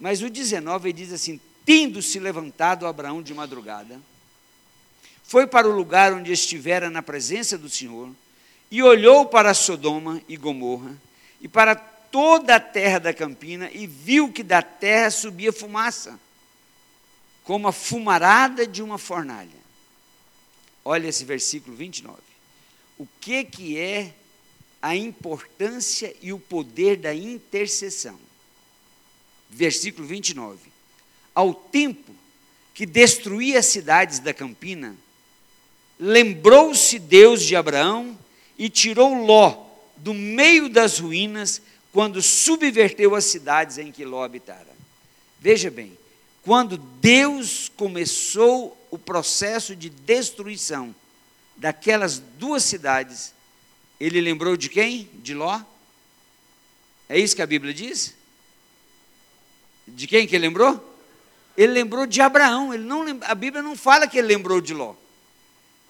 mas o 19 ele diz assim, tendo-se levantado Abraão de madrugada, foi para o lugar onde estivera na presença do Senhor, e olhou para Sodoma e Gomorra, e para toda a terra da campina, e viu que da terra subia fumaça, como a fumarada de uma fornalha. Olha esse versículo 29. O que é a importância e o poder da intercessão? Versículo 29. Ao tempo que destruía as cidades da campina, lembrou-se Deus de Abraão e tirou Ló do meio das ruínas, quando subverteu as cidades em que Ló habitara. Veja bem, quando Deus começou o processo de destruição daquelas duas cidades, Ele lembrou de quem? De Ló? É isso que a Bíblia diz? De quem que ele lembrou? Ele lembrou de Abraão. Ele não lembra, a Bíblia não fala que ele lembrou de Ló.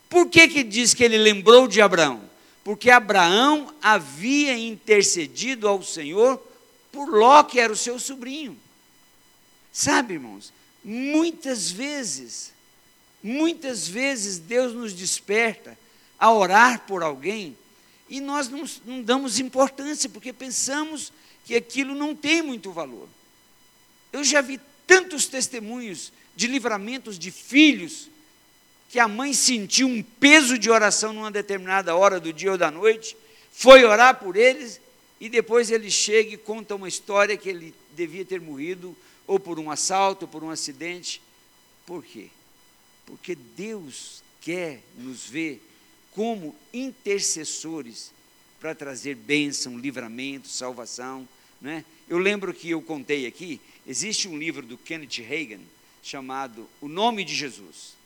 Por que diz que ele lembrou de Abraão? Porque Abraão havia intercedido ao Senhor por Ló, que era o seu sobrinho. Sabe, irmãos, muitas vezes Deus nos desperta a orar por alguém e nós não damos importância, porque pensamos que aquilo não tem muito valor. Eu já vi tantos testemunhos de livramentos de filhos que a mãe sentiu um peso de oração numa determinada hora do dia ou da noite, foi orar por eles, e depois ele chega e conta uma história que ele devia ter morrido, ou por um assalto, ou por um acidente. Por quê? Porque Deus quer nos ver como intercessores para trazer bênção, livramento, salvação, né? Eu lembro que eu contei aqui, existe um livro do Kenneth Hagin, chamado O Nome de Jesus.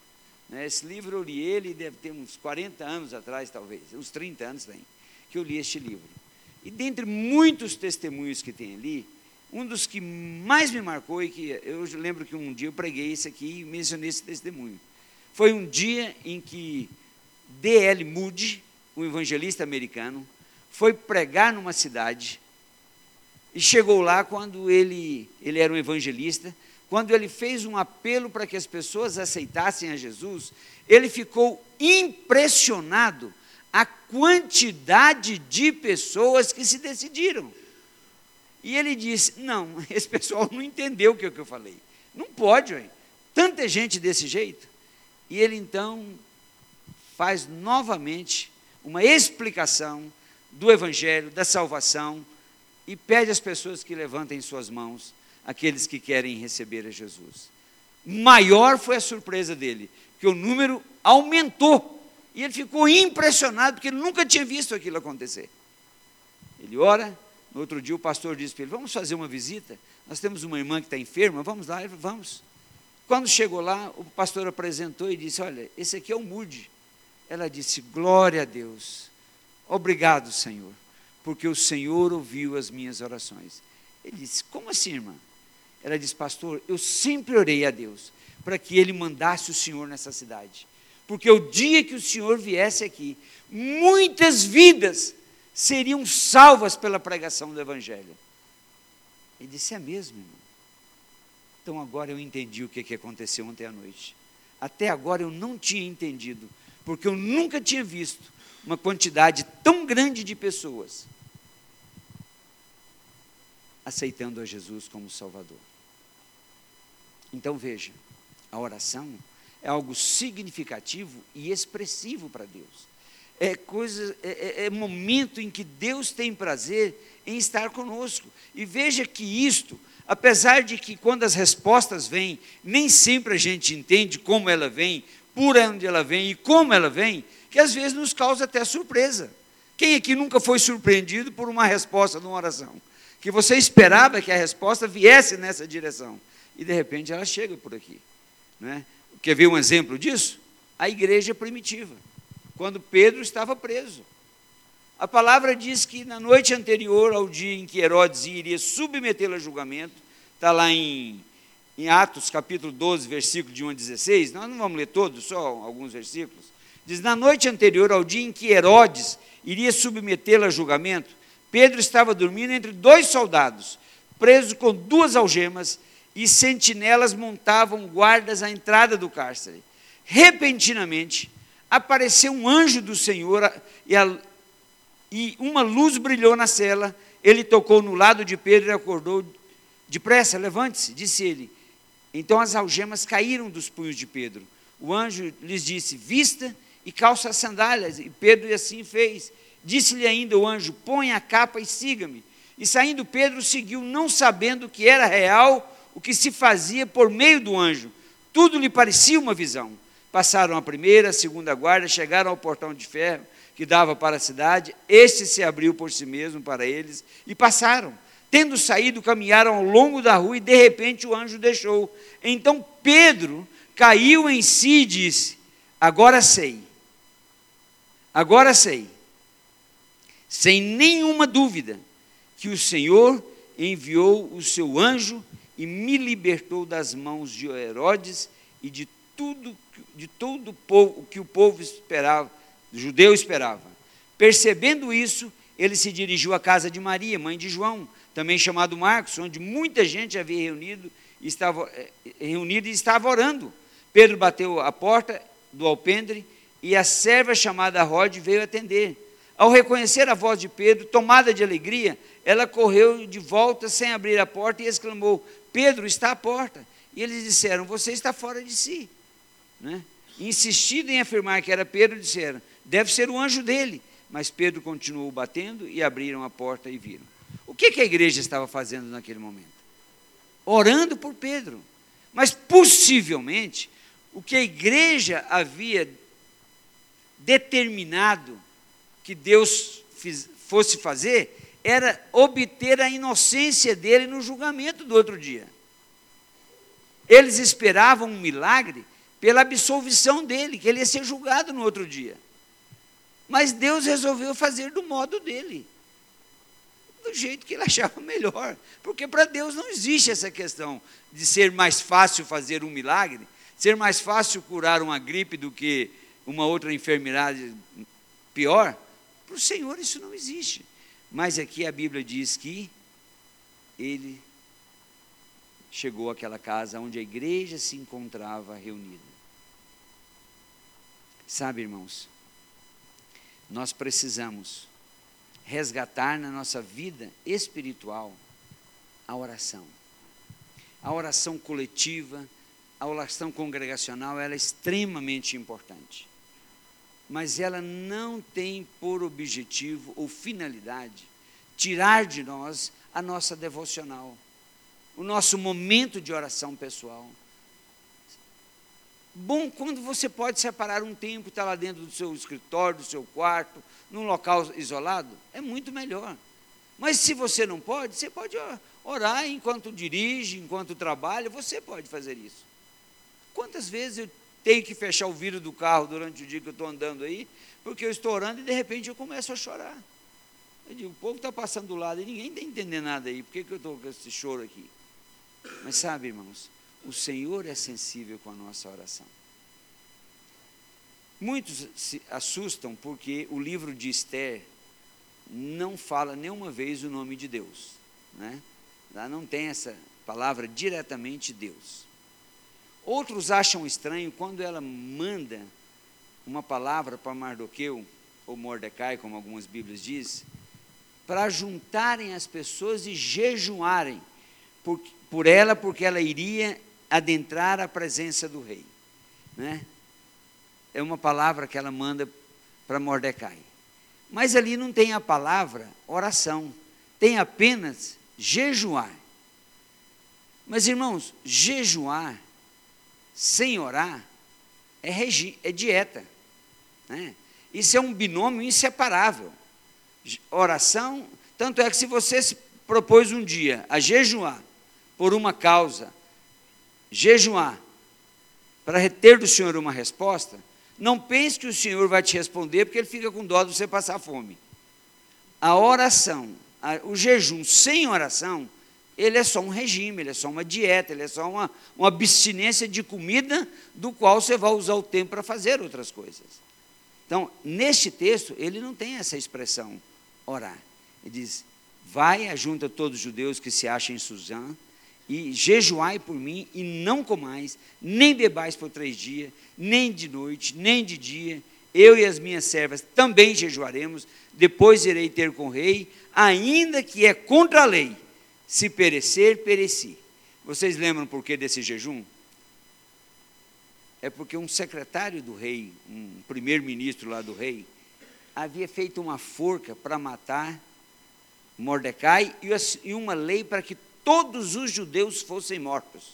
Esse livro eu li, ele deve ter uns 40 anos atrás, talvez, uns 30 anos tem, que eu li este livro. E dentre muitos testemunhos que tem ali, um dos que mais me marcou, e que eu lembro que um dia eu preguei isso aqui e mencionei esse testemunho, foi um dia em que D.L. Moody, um evangelista americano, foi pregar numa cidade, e chegou lá quando ele era um evangelista. Quando ele fez um apelo para que as pessoas aceitassem a Jesus, ele ficou impressionado a quantidade de pessoas que se decidiram. E ele disse, não, esse pessoal não entendeu o que eu falei. Não pode, hein? Tanta gente desse jeito. E ele então faz novamente uma explicação do evangelho, da salvação, e pede às pessoas que levantem suas mãos, aqueles que querem receber a Jesus. Maior foi a surpresa dele, que o número aumentou, e ele ficou impressionado, porque ele nunca tinha visto aquilo acontecer. Ele ora, no outro dia o pastor disse para ele, vamos fazer uma visita, nós temos uma irmã que está enferma, vamos lá. Ele falou, vamos. Quando chegou lá, o pastor apresentou e disse, olha, esse aqui é o Moody. Ela disse, glória a Deus, obrigado Senhor, porque o Senhor ouviu as minhas orações. Ele disse, como assim, irmã? Ela disse, pastor, eu sempre orei a Deus para que ele mandasse o senhor nessa cidade, porque o dia que o senhor viesse aqui, muitas vidas seriam salvas pela pregação do evangelho. Ele disse, é mesmo, irmão? Então agora eu entendi o que aconteceu ontem à noite. Até agora eu não tinha entendido, porque eu nunca tinha visto uma quantidade tão grande de pessoas aceitando a Jesus como Salvador. Então veja, a oração é algo significativo e expressivo para Deus. É momento em que Deus tem prazer em estar conosco. E veja que isto, apesar de que quando as respostas vêm, nem sempre a gente entende como ela vem, por onde ela vem e como ela vem, que às vezes nos causa até surpresa. Quem aqui nunca foi surpreendido por uma resposta de uma oração? Que você esperava que a resposta viesse nessa direção, e de repente ela chega por aqui, né? Quer ver um exemplo disso? A igreja primitiva, quando Pedro estava preso. A palavra diz que na noite anterior ao dia em que Herodes iria submetê-lo a julgamento, está lá em Atos capítulo 12, versículo de 1 a 16, nós não vamos ler todos, só alguns versículos, diz, na noite anterior ao dia em que Herodes iria submetê-lo a julgamento, Pedro estava dormindo entre dois soldados, preso com duas algemas, e sentinelas montavam guardas à entrada do cárcere. Repentinamente, apareceu um anjo do Senhor e uma luz brilhou na cela. Ele tocou no lado de Pedro e acordou. Depressa, levante-se, disse ele. Então as algemas caíram dos punhos de Pedro. O anjo lhes disse, vista e calça as sandálias. E Pedro assim fez. Disse-lhe ainda o anjo, põe a capa e siga-me. E saindo Pedro, seguiu, não sabendo que era real o que se fazia por meio do anjo. Tudo lhe parecia uma visão. Passaram a primeira, a segunda guarda, chegaram ao portão de ferro que dava para a cidade. Este se abriu por si mesmo para eles e passaram. Tendo saído, caminharam ao longo da rua e de repente o anjo deixou. Então Pedro caiu em si e disse, agora sei. sem nenhuma dúvida, que o Senhor enviou o seu anjo e me libertou das mãos de Herodes e de todo o povo, que o povo esperava, o judeu esperava. Percebendo isso, ele se dirigiu à casa de Maria, mãe de João, também chamado Marcos, onde muita gente havia reunido e estava orando. Pedro bateu a porta do alpendre e a serva chamada Rode veio atender. Ao reconhecer a voz de Pedro, tomada de alegria, ela correu de volta sem abrir a porta e exclamou: Pedro, está à porta. E eles disseram: você está fora de si. Né? Insistindo em afirmar que era Pedro, disseram: deve ser o anjo dele. Mas Pedro continuou batendo e abriram a porta e viram. O que a igreja estava fazendo naquele momento? Orando por Pedro. Mas possivelmente, o que a igreja havia determinado que Deus fosse fazer era obter a inocência dele no julgamento do outro dia. Eles esperavam um milagre pela absolvição dele, que ele ia ser julgado no outro dia. Mas Deus resolveu fazer do modo dele, do jeito que ele achava melhor, porque para Deus não existe essa questão de ser mais fácil fazer um milagre, ser mais fácil curar uma gripe do que uma outra enfermidade pior. Para o Senhor isso não existe. Mas aqui a Bíblia diz que ele chegou àquela casa onde a igreja se encontrava reunida. Sabe, irmãos, nós precisamos resgatar na nossa vida espiritual a oração coletiva, a oração congregacional. Ela é extremamente importante, mas ela não tem por objetivo ou finalidade tirar de nós a nossa devocional, o nosso momento de oração pessoal. Bom, quando você pode separar um tempo e estar lá dentro do seu escritório, do seu quarto, num local isolado, é muito melhor. Mas se você não pode, você pode orar enquanto dirige, enquanto trabalha, você pode fazer isso. Quantas vezes eu tenho que fechar o vidro do carro durante o dia que eu estou andando aí, porque eu estou orando e de repente eu começo a chorar. Eu digo, o povo está passando do lado e ninguém está entendendo nada aí, por que eu estou com esse choro aqui? Mas sabe, irmãos, o Senhor é sensível com a nossa oração. Muitos se assustam porque o livro de Esther não fala nenhuma vez o nome de Deus, né? Lá não tem essa palavra diretamente Deus. Outros acham estranho quando ela manda uma palavra para Mardoqueu, ou Mordecai, como algumas Bíblias dizem, para juntarem as pessoas e jejuarem por ela, porque ela iria adentrar a presença do rei, né? É uma palavra que ela manda para Mordecai. Mas ali não tem a palavra oração, tem apenas jejuar. Mas, irmãos, jejuar sem orar é dieta, né? Isso é um binômio inseparável. Oração, tanto é que se você se propôs um dia a jejuar por uma causa, jejuar para reter do Senhor uma resposta, não pense que o Senhor vai te responder, porque ele fica com dó de você passar fome. A oração, o jejum sem oração, ele é só um regime, ele é só uma dieta, ele é só uma abstinência de comida, do qual você vai usar o tempo para fazer outras coisas. Então, neste texto, ele não tem essa expressão, orar. Ele diz, vai, ajunta todos os judeus que se acham em Susã, e jejuai por mim, e não comais, nem bebais por 3 dias, nem de noite, nem de dia. Eu e as minhas servas também jejuaremos, depois irei ter com o rei, ainda que é contra a lei. Se perecer, pereci. Vocês lembram por que desse jejum? É porque um secretário do rei, um primeiro-ministro lá do rei, havia feito uma forca para matar Mordecai e uma lei para que todos os judeus fossem mortos.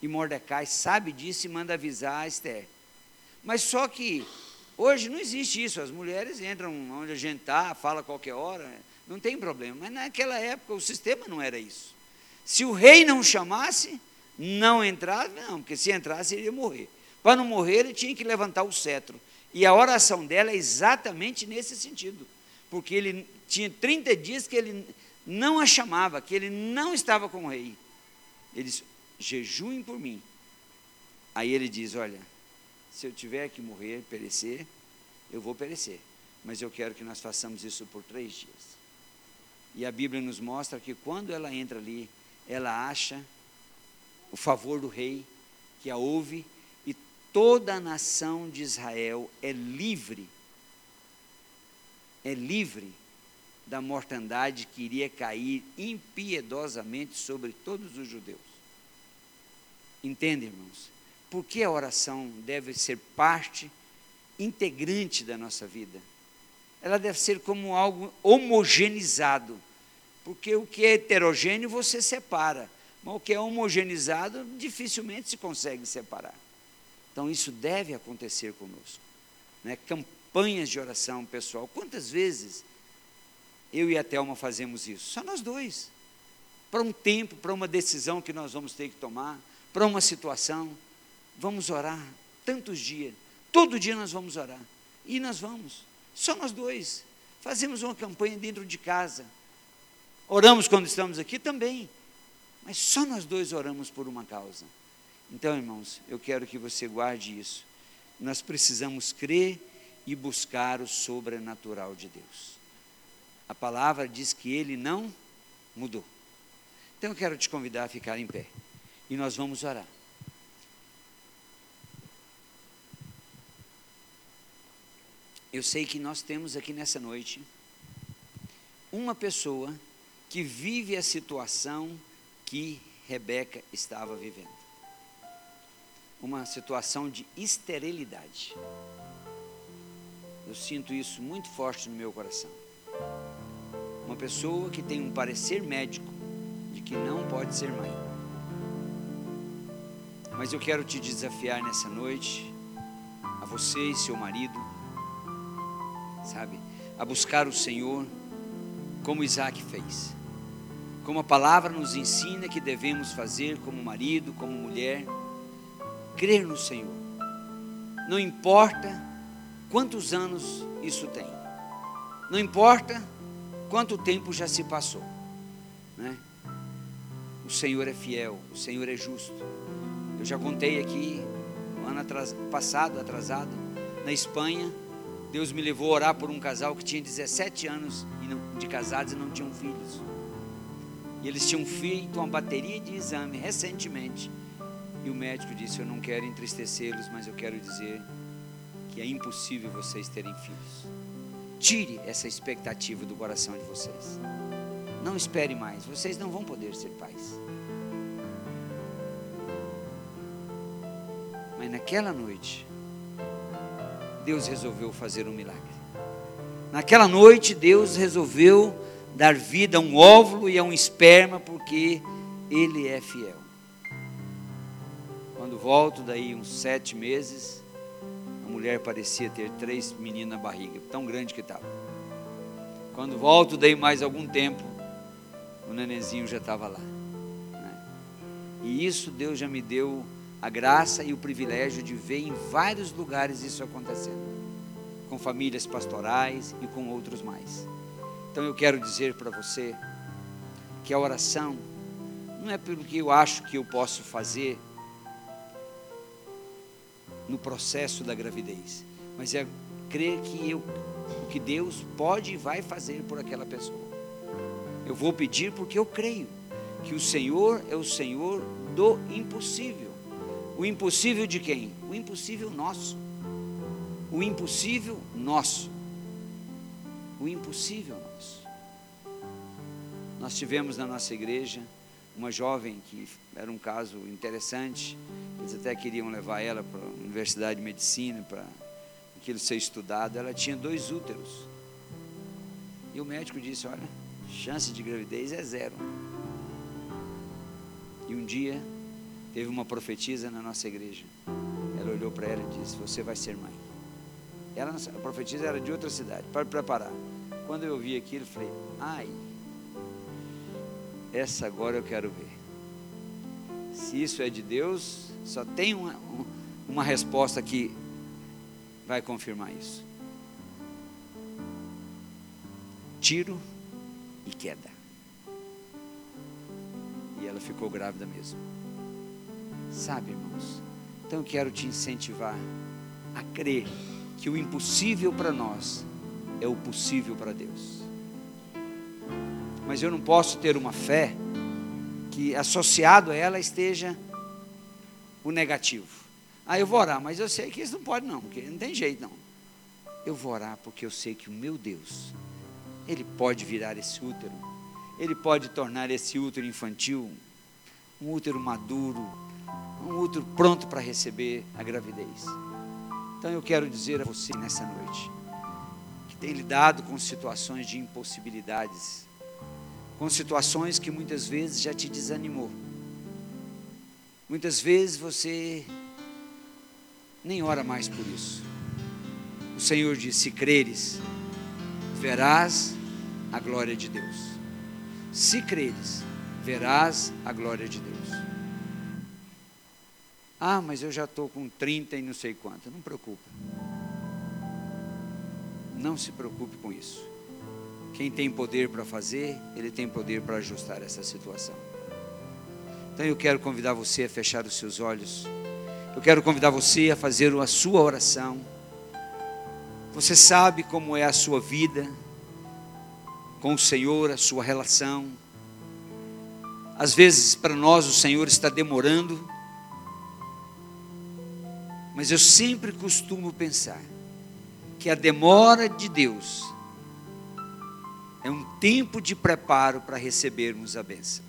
E Mordecai sabe disso e manda avisar a Esther. Mas só que hoje não existe isso, as mulheres entram onde a gente está, fala a qualquer hora, não tem problema. Mas naquela época o sistema não era isso. Se o rei não chamasse, não entrasse, não, porque se entrasse ele ia morrer. Para não morrer ele tinha que levantar o cetro. E a oração dela é exatamente nesse sentido, porque ele tinha 30 dias que ele não a chamava, que ele não estava com o rei. Ele disse: jejuem por mim. Aí ele diz: olha, se eu tiver que morrer, perecer, eu vou perecer, mas eu quero que nós façamos isso por 3 dias. E a Bíblia nos mostra que quando ela entra ali, ela acha o favor do rei, que a ouve, e toda a nação de Israel é livre da mortandade que iria cair impiedosamente sobre todos os judeus. Entende, irmãos? Por que a oração deve ser parte integrante da nossa vida? Ela deve ser como algo homogeneizado, porque o que é heterogêneo você separa, mas o que é homogeneizado dificilmente se consegue separar. Então isso deve acontecer conosco, né? Campanhas de oração, pessoal, quantas vezes eu e a Thelma fazemos isso? Só nós dois, para um tempo, para uma decisão que nós vamos ter que tomar, para uma situação, vamos orar tantos dias, todo dia nós vamos orar, e nós vamos, só nós dois, fazemos uma campanha dentro de casa, oramos quando estamos aqui também, mas só nós dois oramos por uma causa. Então, irmãos, eu quero que você guarde isso, nós precisamos crer e buscar o sobrenatural de Deus. A palavra diz que ele não mudou. Então eu quero te convidar a ficar em pé, e nós vamos orar. Eu sei que nós temos aqui nessa noite uma pessoa que vive a situação que Rebeca estava vivendo, uma situação de esterilidade. Eu sinto isso muito forte no meu coração. Uma pessoa que tem um parecer médico de que não pode ser mãe. Mas eu quero te desafiar nessa noite, a você e seu marido, sabe, a buscar o Senhor como Isaac fez, como a palavra nos ensina que devemos fazer como marido, como mulher, crer no Senhor, não importa quantos anos isso tem, não importa quanto tempo já se passou, né? O Senhor é fiel, o Senhor é justo. Eu já contei aqui, um ano atrasado, na Espanha, Deus me levou a orar por um casal que tinha 17 anos de casados e não tinham filhos. E eles tinham feito uma bateria de exame recentemente, e o médico disse: eu não quero entristecê-los, mas eu quero dizer que é impossível vocês terem filhos. Tire essa expectativa do coração de vocês. Não espere mais, vocês não vão poder ser pais. Mas naquela noite, Deus resolveu fazer um milagre. Naquela noite, Deus resolveu dar vida a um óvulo e a um esperma, porque Ele é fiel. Quando volto, daí uns 7 meses, a mulher parecia ter 3 meninos na barriga, tão grande que estava. Quando volto, daí mais algum tempo, o nenenzinho já estava lá, né? E isso Deus já me deu a graça e o privilégio de ver em vários lugares isso acontecendo, com famílias pastorais e com outros mais. Então eu quero dizer para você que a oração não é pelo que eu acho que eu posso fazer no processo da gravidez, mas é crer que o que Deus pode e vai fazer por aquela pessoa. Eu vou pedir porque eu creio que o Senhor é o Senhor do impossível. O impossível de quem? O impossível nosso. O impossível nosso. O impossível nosso. Nós tivemos na nossa igreja uma jovem que era um caso interessante. Eles até queriam levar ela para a Universidade de Medicina, para aquilo ser estudado. Ela tinha 2 úteros. E o médico disse: olha, chance de gravidez é 0. E um dia teve uma profetisa na nossa igreja. Ela olhou para ela e disse: você vai ser mãe. Ela, a profetisa era de outra cidade, para preparar. Quando eu vi aquilo, eu falei: ai, essa agora eu quero ver. Se isso é de Deus, só tem uma resposta que vai confirmar isso. Tiro e queda. E ela ficou grávida mesmo. Sabe, irmãos? Então eu quero te incentivar a crer que o impossível para nós é o possível para Deus. Mas eu não posso ter uma fé que associado a ela esteja o negativo. Ah, eu vou orar, mas eu sei que isso não pode não, porque não tem jeito não. Eu vou orar porque eu sei que o meu Deus, Ele pode virar esse útero, Ele pode tornar esse útero infantil, um útero maduro, um útero pronto para receber a gravidez. Então eu quero dizer a você nessa noite, que tem lidado com situações de impossibilidades, com situações que muitas vezes já te desanimou, muitas vezes você nem ora mais por isso. O Senhor diz, se creres, verás a glória de Deus. Se creres, verás a glória de Deus. Ah, mas eu já estou com 30 e não sei quanto. Não preocupa. Não se preocupe com isso. Quem tem poder para fazer, Ele tem poder para ajustar essa situação. Então eu quero convidar você a fechar os seus olhos. Eu quero convidar você a fazer a sua oração. Você sabe como é a sua vida com o Senhor, a sua relação. Às vezes para nós o Senhor está demorando, mas eu sempre costumo pensar que a demora de Deus é um tempo de preparo para recebermos a bênção.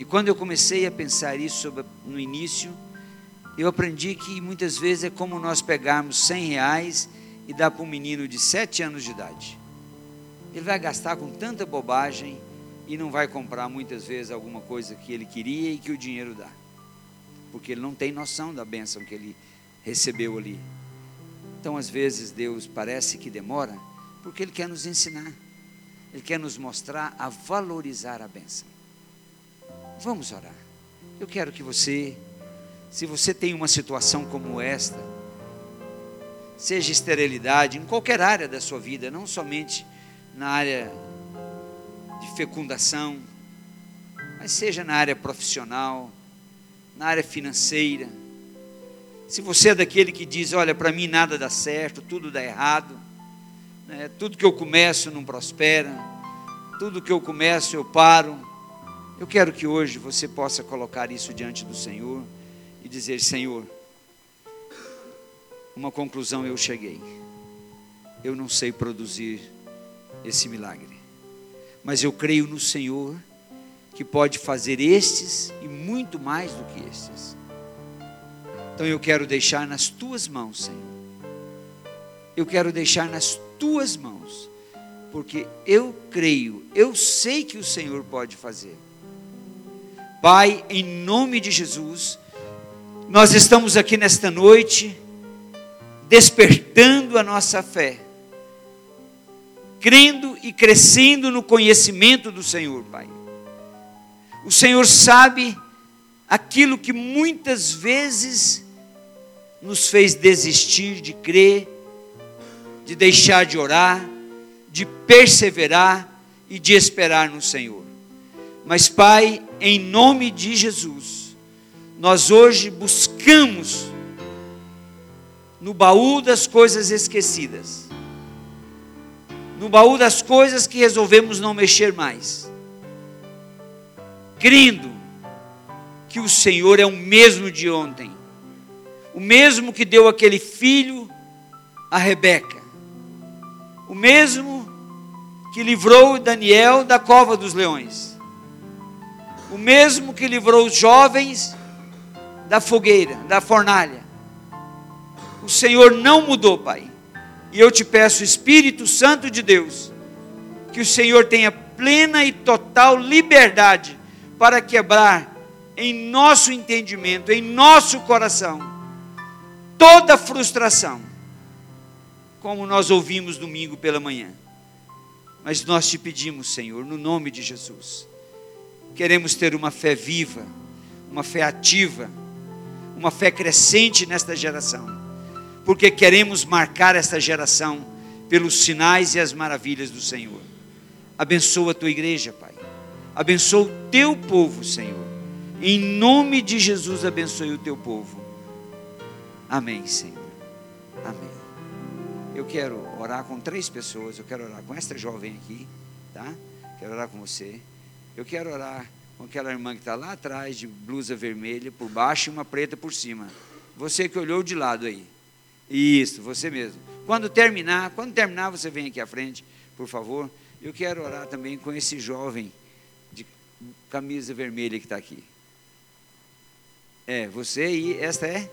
E quando eu comecei a pensar isso no início, eu aprendi que muitas vezes é como nós pegarmos R$100 e dar para um menino de 7 anos de idade. Ele vai gastar com tanta bobagem e não vai comprar muitas vezes alguma coisa que ele queria e que o dinheiro dá, porque ele não tem noção da bênção que ele recebeu ali. Então às vezes Deus parece que demora, porque Ele quer nos ensinar, Ele quer nos mostrar a valorizar a bênção. Vamos orar. Eu quero que você, se você tem uma situação como esta, seja esterilidade, em qualquer área da sua vida, não somente na área de fecundação, mas seja na área profissional, na área financeira. Se você é daquele que diz, olha, para mim nada dá certo, tudo dá errado, né? Tudo que eu começo não prospera, tudo que eu começo eu paro. Eu quero que hoje você possa colocar isso diante do Senhor e dizer, Senhor, uma conclusão eu cheguei, eu não sei produzir esse milagre, mas eu creio no Senhor que pode fazer estes e muito mais do que estes. Então eu quero deixar nas Tuas mãos, Senhor. Eu quero deixar nas Tuas mãos, porque eu creio, eu sei que o Senhor pode fazer. Pai, em nome de Jesus, nós estamos aqui nesta noite, despertando a nossa fé, crendo e crescendo no conhecimento do Senhor, Pai. O Senhor sabe aquilo que muitas vezes nos fez desistir de crer, de deixar de orar, de perseverar e de esperar no Senhor. Mas Pai, em nome de Jesus, nós hoje buscamos no baú das coisas esquecidas, no baú das coisas que resolvemos não mexer mais, crendo que o Senhor é o mesmo de ontem, o mesmo que deu aquele filho a Rebeca, o mesmo que livrou Daniel da cova dos leões, o mesmo que livrou os jovens da fogueira, da fornalha. O Senhor não mudou, Pai, e eu te peço, Espírito Santo de Deus, que o Senhor tenha plena e total liberdade para quebrar em nosso entendimento, em nosso coração, toda frustração, como nós ouvimos domingo pela manhã. Mas nós te pedimos, Senhor, no nome de Jesus, queremos ter uma fé viva, uma fé ativa, uma fé crescente nesta geração, porque queremos marcar esta geração pelos sinais e as maravilhas do Senhor. Abençoa a tua igreja, Pai. Abençoa o teu povo, Senhor. Em nome de Jesus, abençoe o teu povo. Amém, Senhor. Amém. Eu quero orar com 3 pessoas. Eu quero orar com esta jovem aqui, tá? Quero orar com você. Eu quero orar com aquela irmã que está lá atrás, de blusa vermelha por baixo e uma preta por cima. Você que olhou de lado aí. Isso, você mesmo. Quando terminar, você vem aqui à frente, por favor. Eu quero orar também com esse jovem de camisa vermelha que está aqui. É, você e esta é?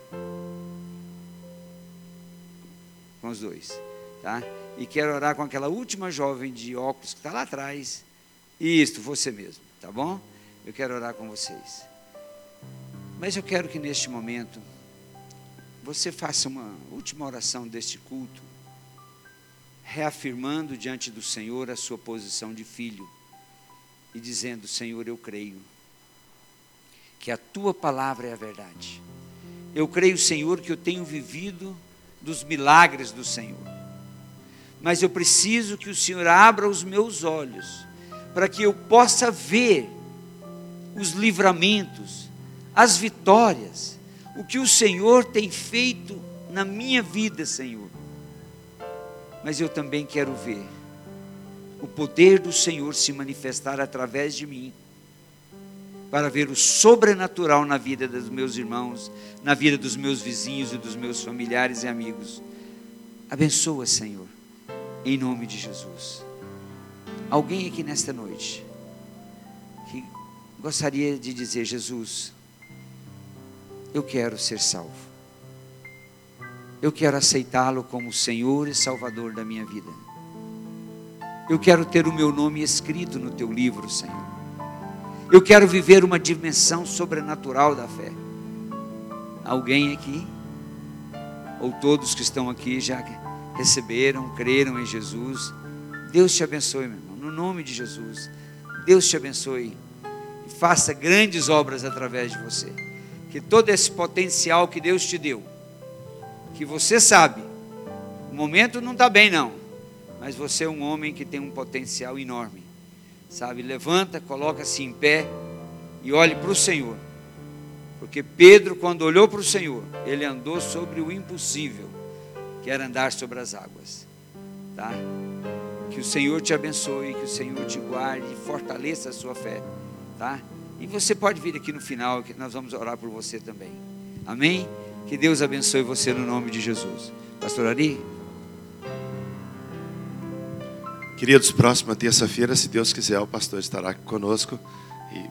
Com os dois, tá? E quero orar com aquela última jovem de óculos que está lá atrás. Isso, você mesmo, tá bom? Eu quero orar com vocês. Mas eu quero que neste momento você faça uma última oração deste culto, reafirmando diante do Senhor a sua posição de filho e dizendo: Senhor, eu creio que a tua palavra é a verdade. Eu creio, Senhor, que eu tenho vivido dos milagres do Senhor, mas eu preciso que o Senhor abra os meus olhos para que eu possa ver os livramentos, as vitórias, o que o Senhor tem feito na minha vida, Senhor. Mas eu também quero ver o poder do Senhor se manifestar através de mim, para ver o sobrenatural na vida dos meus irmãos, na vida dos meus vizinhos e dos meus familiares e amigos. Abençoa, Senhor, em nome de Jesus. Alguém aqui nesta noite que gostaria de dizer: Jesus, eu quero ser salvo, eu quero aceitá-lo como Senhor e Salvador da minha vida, eu quero ter o meu nome escrito no teu livro, Senhor, eu quero viver uma dimensão sobrenatural da fé. Alguém aqui, ou todos que estão aqui já receberam, creram em Jesus? Deus te abençoe, meu irmão, no nome de Jesus. Deus te abençoe e faça grandes obras através de você. Que todo esse potencial que Deus te deu, que você sabe, o momento não está bem não, mas você é um homem que tem um potencial enorme, sabe? Levanta, coloca-se em pé e olhe para o Senhor, porque Pedro, quando olhou para o Senhor, ele andou sobre o impossível, que era andar sobre as águas, tá? Que o Senhor te abençoe, que o Senhor te guarde e fortaleça a sua fé, tá? E você pode vir aqui no final, que nós vamos orar por você também. Amém? Que Deus abençoe você no nome de Jesus. Pastor Ari? Queridos, próxima terça-feira, se Deus quiser, o pastor estará conosco. E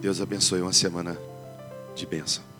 Deus abençoe, uma semana de bênção.